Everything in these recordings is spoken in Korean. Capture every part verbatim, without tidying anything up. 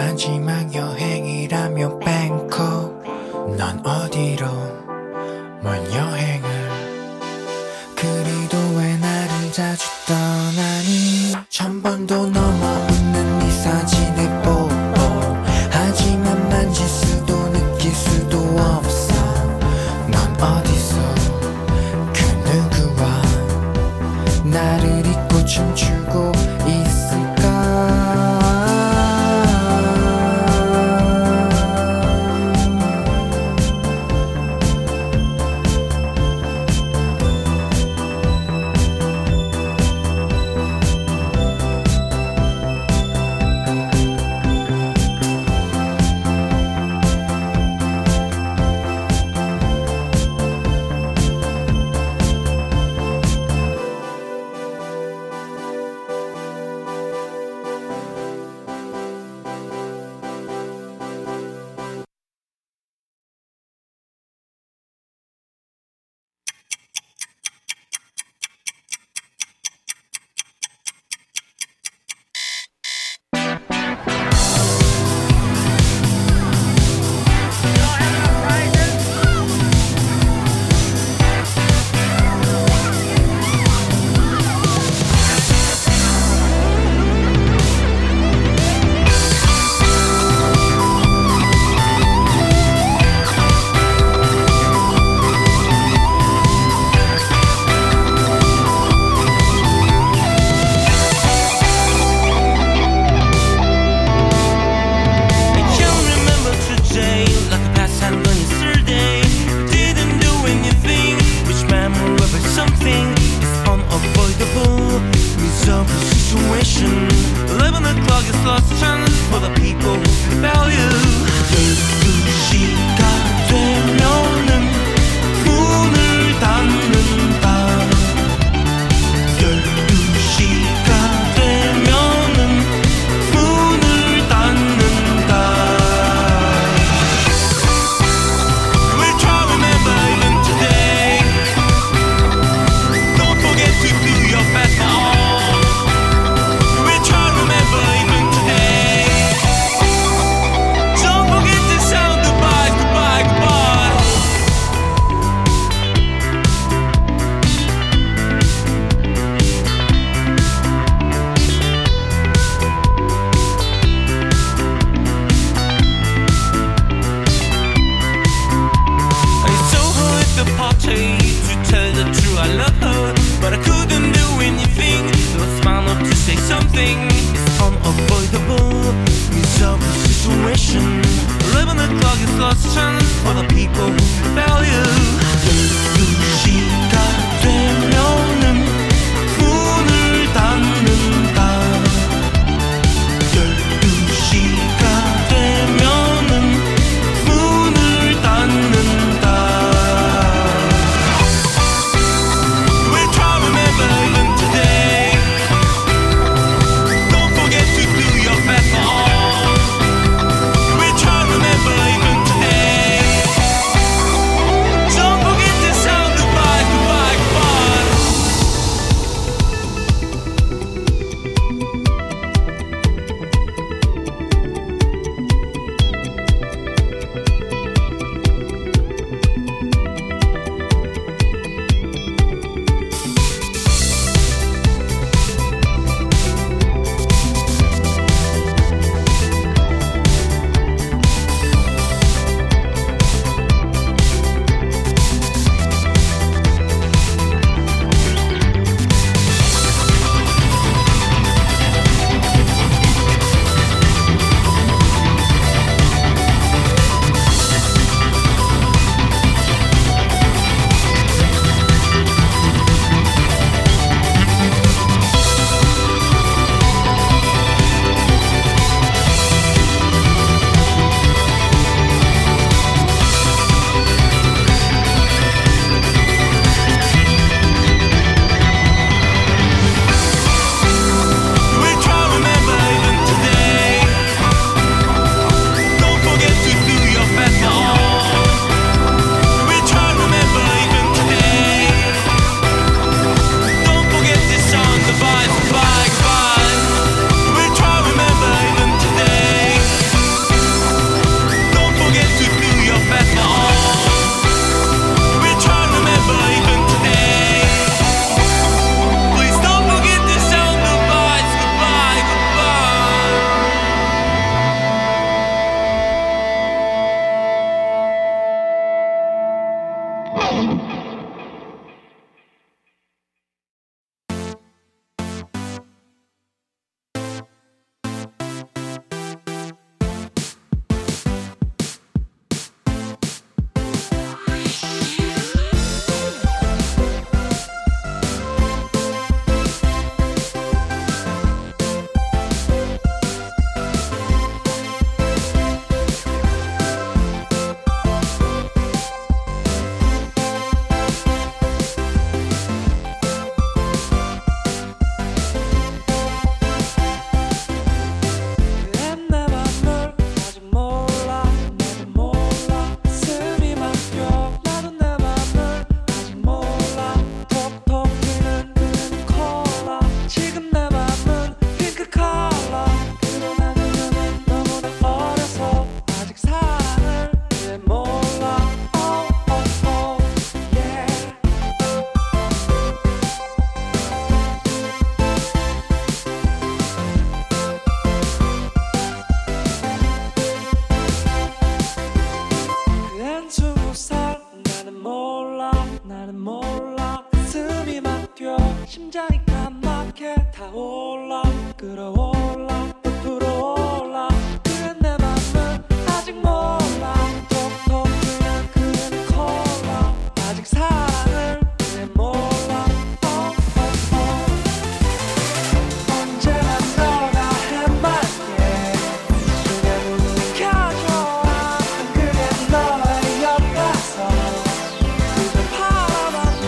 마지막 여행이라며 뱅콕 넌 어디로 먼 여행을 그리도 왜 나를 자주 떠나니 천 번도 넘어오는 네 사진에 뽀뽀 하지만 만질 수도 느낄 수도 없어 넌 어디서 그 누구와 나를 잊고 춤추고 심장이 까맣게 타올라 끌어올라 또 불어올라. 그래 내 맘은 아직 몰라. 톡톡 그냥 그는 콜라. 아직 사랑을 그래 몰라. Oh, oh, oh. 언제나 너나 해맑게 눈에 눈이켜줘. 난 그게 너의 연락선. 사랑은 게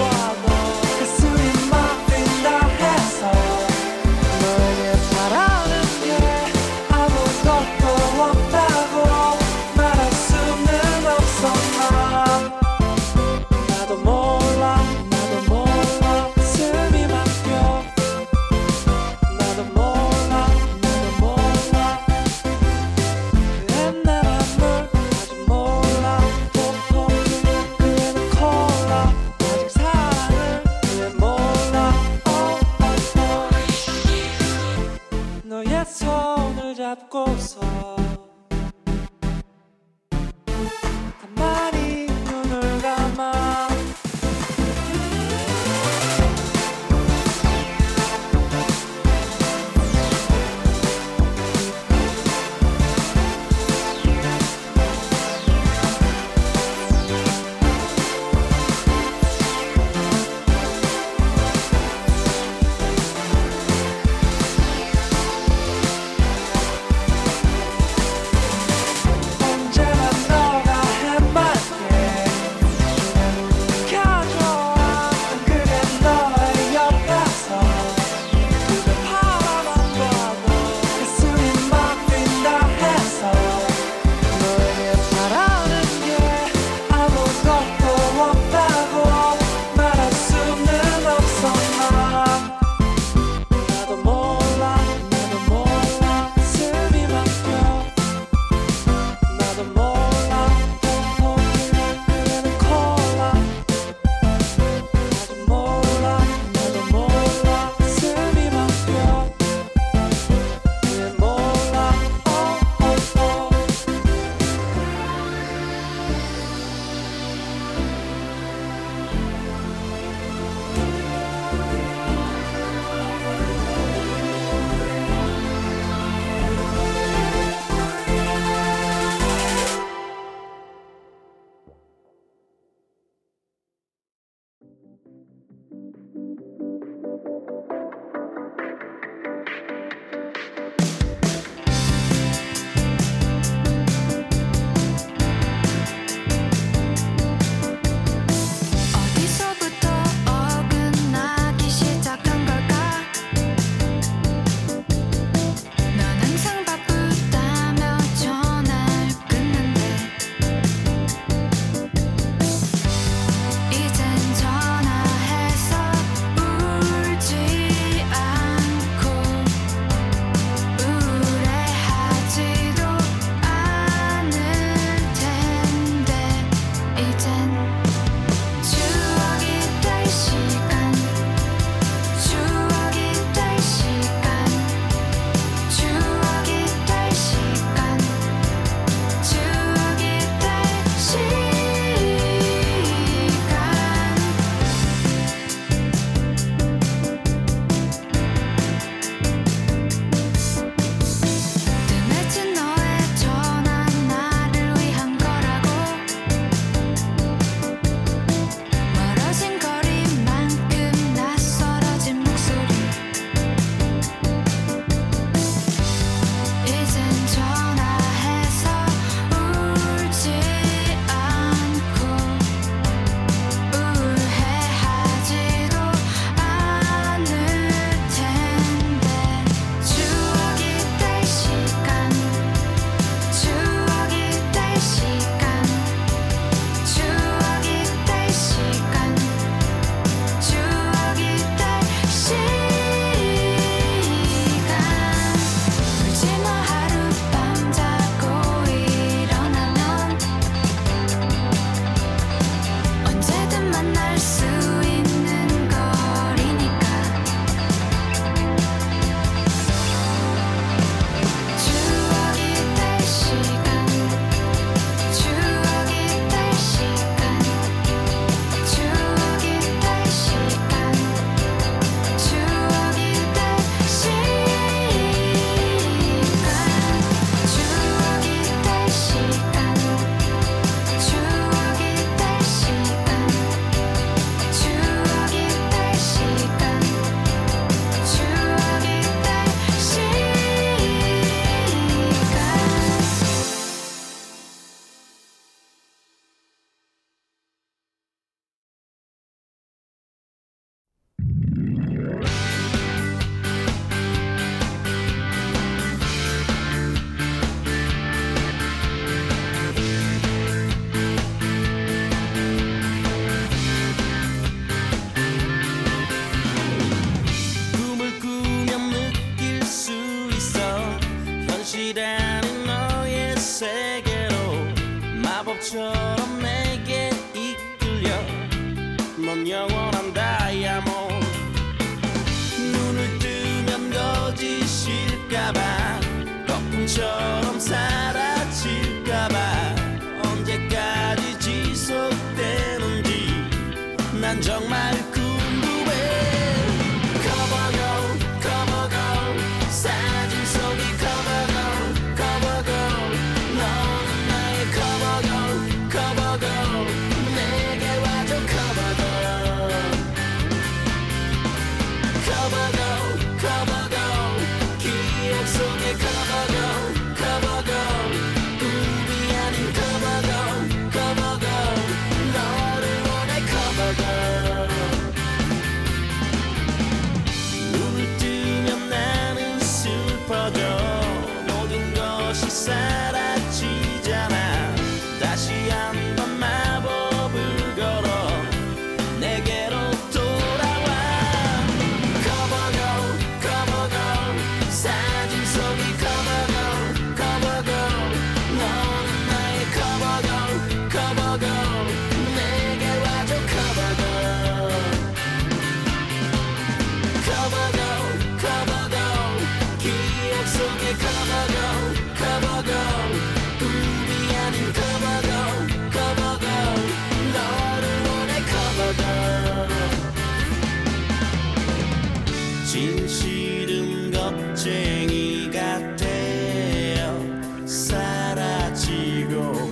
진실은 겁쟁이가 되어 사라지고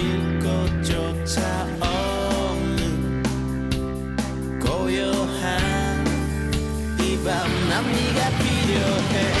잃어버릴 것조차 없는 고요한 이 밤 난 네가 필요해.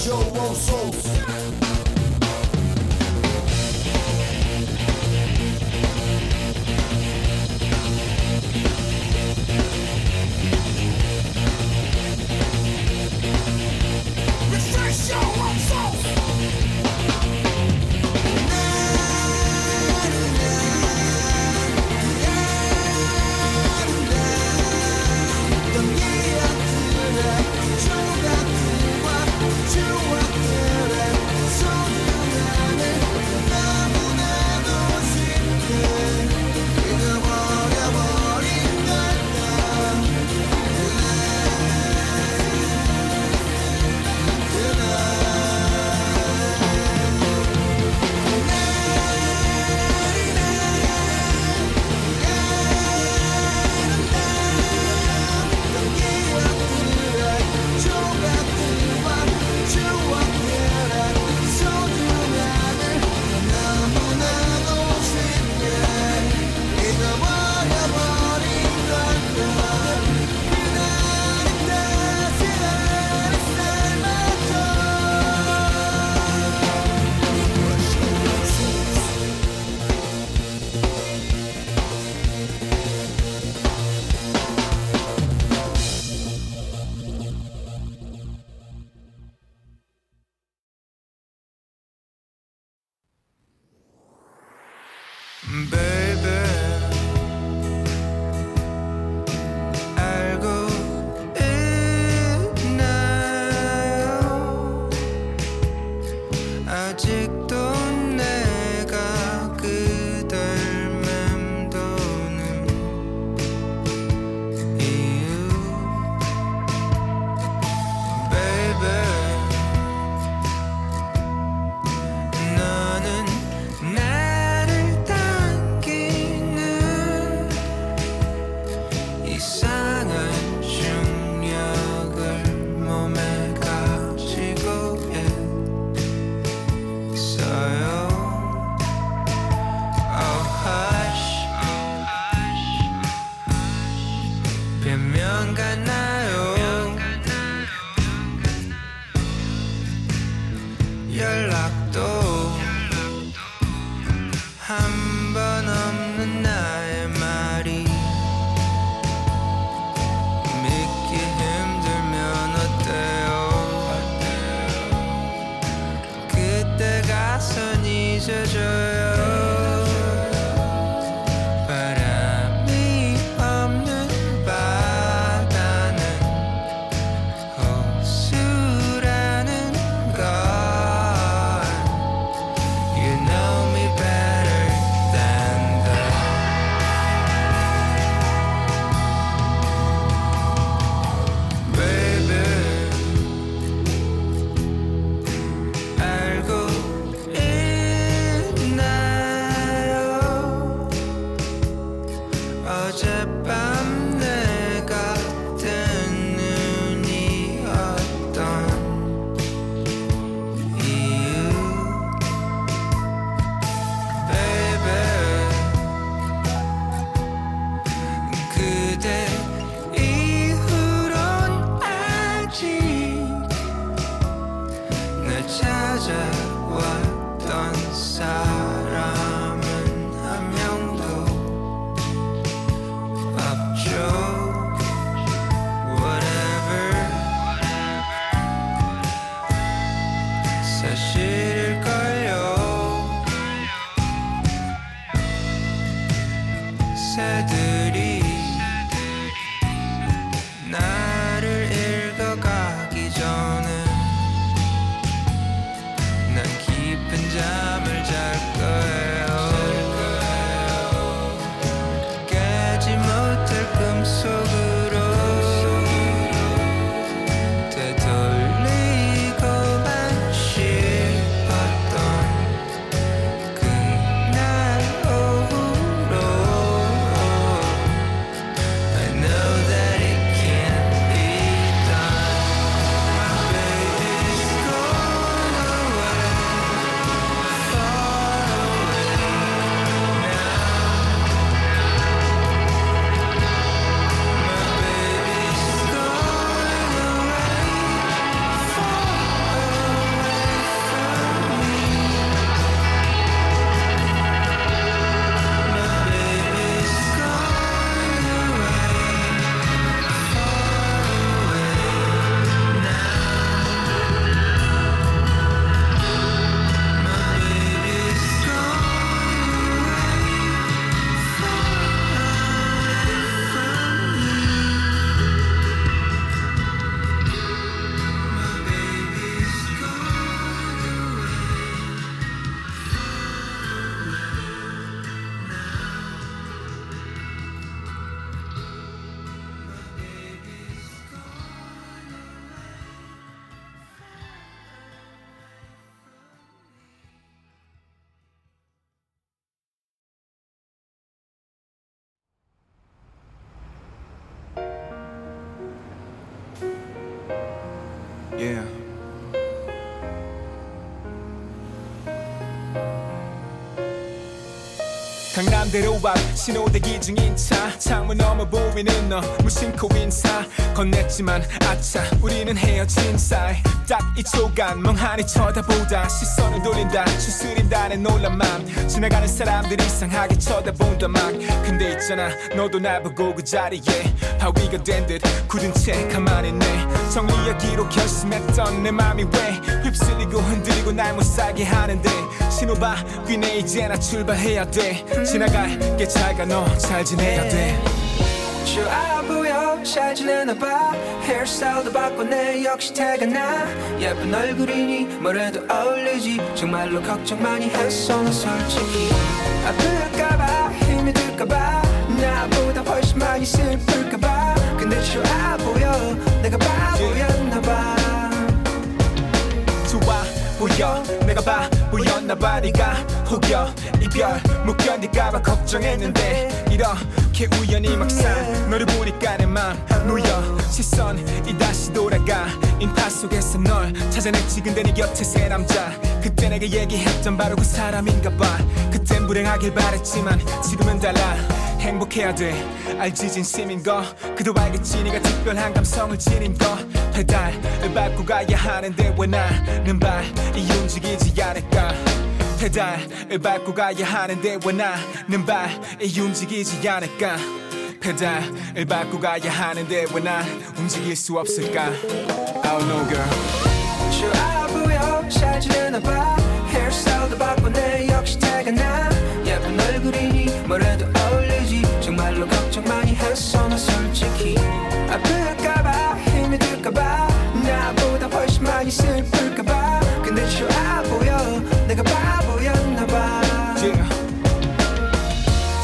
So 날 찾아왔던 사람은 한 명도 없죠. 사실일걸요. 새들이 나를 읽어가기 전에 난 깊은 잠을 잘 거예요. 깨지 못할 꿈속으로 강남대로 앞 신호대기 중인 차 창문 넘어 보이는 너 무심코 인사 건넸지만 아차 우리는 헤어진 사이 딱 이 초간 멍하니 쳐다보다 시선을 돌린다 추스린다 내 놀란 맘 지나가는 사람들이 이상하게 쳐다본다 막 근데 있잖아 너도 날 보고 그 자리에 바위가 된 듯 굳은 채 가만히 있네 정리하기로 결심했던 내 맘이 왜 휩쓸리고 흔들리고 날 못 살게 하는데 신호바귀네 이제 나 출발해야 돼 지나갈게 잘가 너 잘 지내야 돼 좋아 보여 잘 지내나 봐 헤어스타일도 바꿨네 역시 태가 나 예쁜 얼굴이니 뭐래도 어울리지 정말로 걱정 많이 했어 나 솔직히 아플까봐 힘이 들까봐 나보다 훨씬 많이 슬플까봐 근데 좋아 보여 내가 바보였나 봐 좋아 보여 내가 바보였나 봐 네가 혹여 이별 못 견딜까봐 걱정했는데 이렇게 우연히 막상 너를 보니까 내 맘 놓여 시선이 다시 돌아가 인파 속에서 널 찾아냈지 근데 네 곁에 새 남자 그때 내가 얘기했던 바로 그 사람인가 봐 그땐 불행하길 바랬지만 지금은 달라 행복해야 돼 알지 진심인 거 그도 알겠지 네가 특별한 감성을 지닌 거 페달을 밟고 가야 하는데 왜 나는 발이 움직이지 않을까 페달을 밟고 가야 하는데 왜 나는 발이 움직이지 않을까 페달을 밟고 가야 하는데 왜 난 움직일 수 없을까 Oh no girl 좋아 보여 잘 지내나 봐 헤어스타일도 바꾸네 역시 태가 나 예쁜 얼굴이니 뭐래도 어울리지 정말로 걱정 많이 했어 나 솔직히 아플까봐 힘이 들까봐 나보다 훨씬 많이 슬플까봐 근데 좋아 보여 내가 바보였나봐 yeah.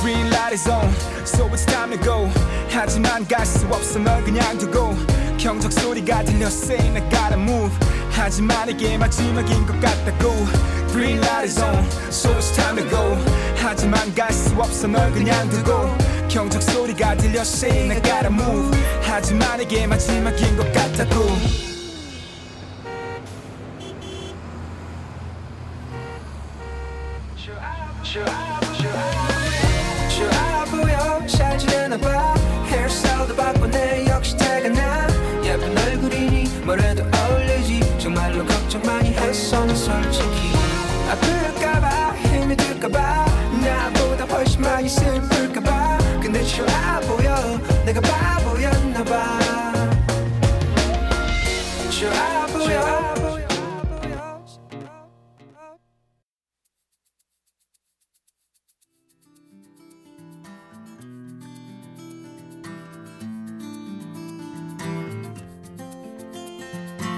Green light is on So it's time to go 하지만 갈 수 없어 널 그냥 두고 경적 소리가 들려 Saying I gotta move 하지만 이게 마지막인 것 같다고 Green light is on So it's time to go 하지만 갈 수 없어 널 그냥 두고 경적 소리가 들려 Saying I gotta move 하지만 이게 마지막인 것 같다고 좋아 보여 잘 지내나 봐 헤어스타일도 바꾸네 역시 태가 나 예쁜 얼굴이니 뭐래도 어울리지 정말로 걱정 많이 했어 난 솔직히 아플까봐 힘이 들까봐 나보다 훨씬 많이 슬플까봐 근데 좋아 보여 내가 바보였나봐 좋아 보여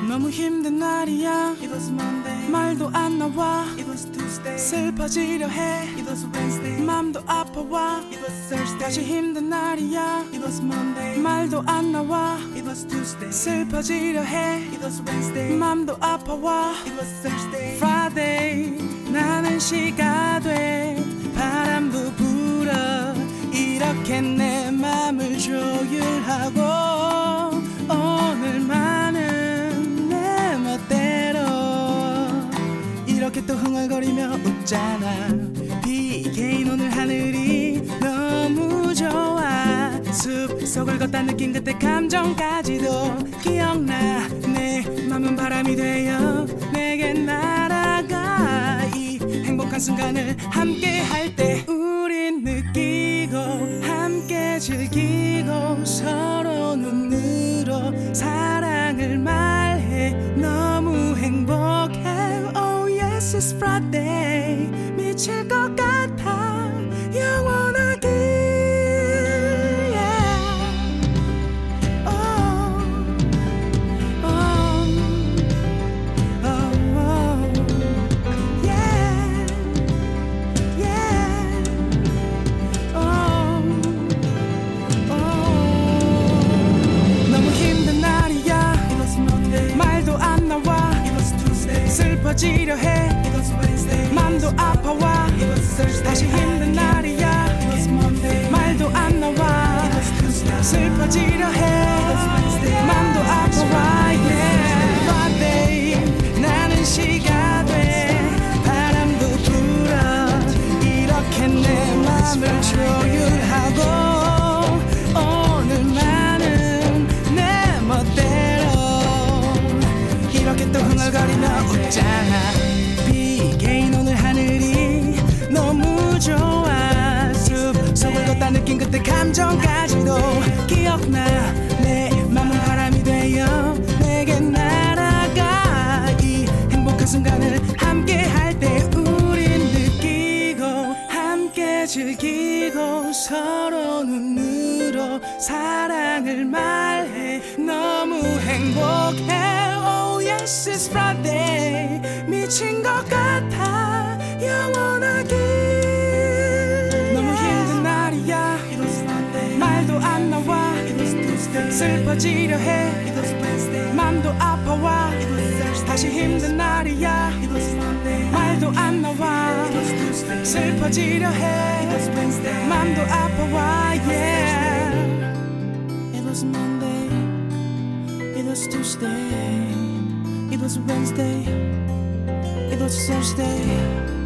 너무 힘든 날이야 It was Monday. 말도 안 나와 It was Tuesday. 슬퍼지려 해 It was Wednesday. 맘도 아파와 It was Thursday. 다시 힘든 날이야 It was Monday. 말도 안 나와 It was Tuesday. 슬퍼지려 해 It was Wednesday. 맘도 아파와 It was Thursday. Friday. 나는 시가 돼 바람도 불어 이렇게 내 맘을 조율하고 오늘만은 이렇게 또 흥얼거리며 웃잖아 비케인 오늘 하늘이 너무 좋아 숲속을 걷다 느낀 그때 감정까지도 기억나 내 맘은 바람이 되어 내게 날아가 이 행복한 순간을 함께 할 때 우린 느끼고 함께 즐기고 서로 눈으로 사랑을 말해 너무 행복해 This is Friday 미칠 것 같아 영원하길 yeah. oh. Oh. Oh. Yeah. Yeah. Oh. Oh. 너무 힘든 날이야 It was Monday. 말도 안 나와 It was Tuesday. 슬퍼지려 해 맘도 아파와 다시 힘든 날이야 말도 안 나와 슬퍼지려 해 맘도 아파와 yeah. Friday 나는 시가 돼 바람도 불어 이렇게 내 맘을 조율하고 오늘만은 내 멋대로 이렇게 또 흥얼거리며 웃잖아 좋아 숲속을 걷다 느낀 그때 감정까지도 기억나 내 맘은 바람이 되어 내게 날아가 이 행복한 순간을 함께 할 때 우린 느끼고 함께 즐기고 서로 눈으로 사랑을 말해 너무 행복해 Oh yes it's Friday 미친 것 같아 영원하길 슬퍼지려 해 맘도 아파와 다시 힘든 날이야 말도 안 나와 슬퍼지려 해 맘도 아파와 yeah It was Monday It was Tuesday It was Wednesday It was Thursday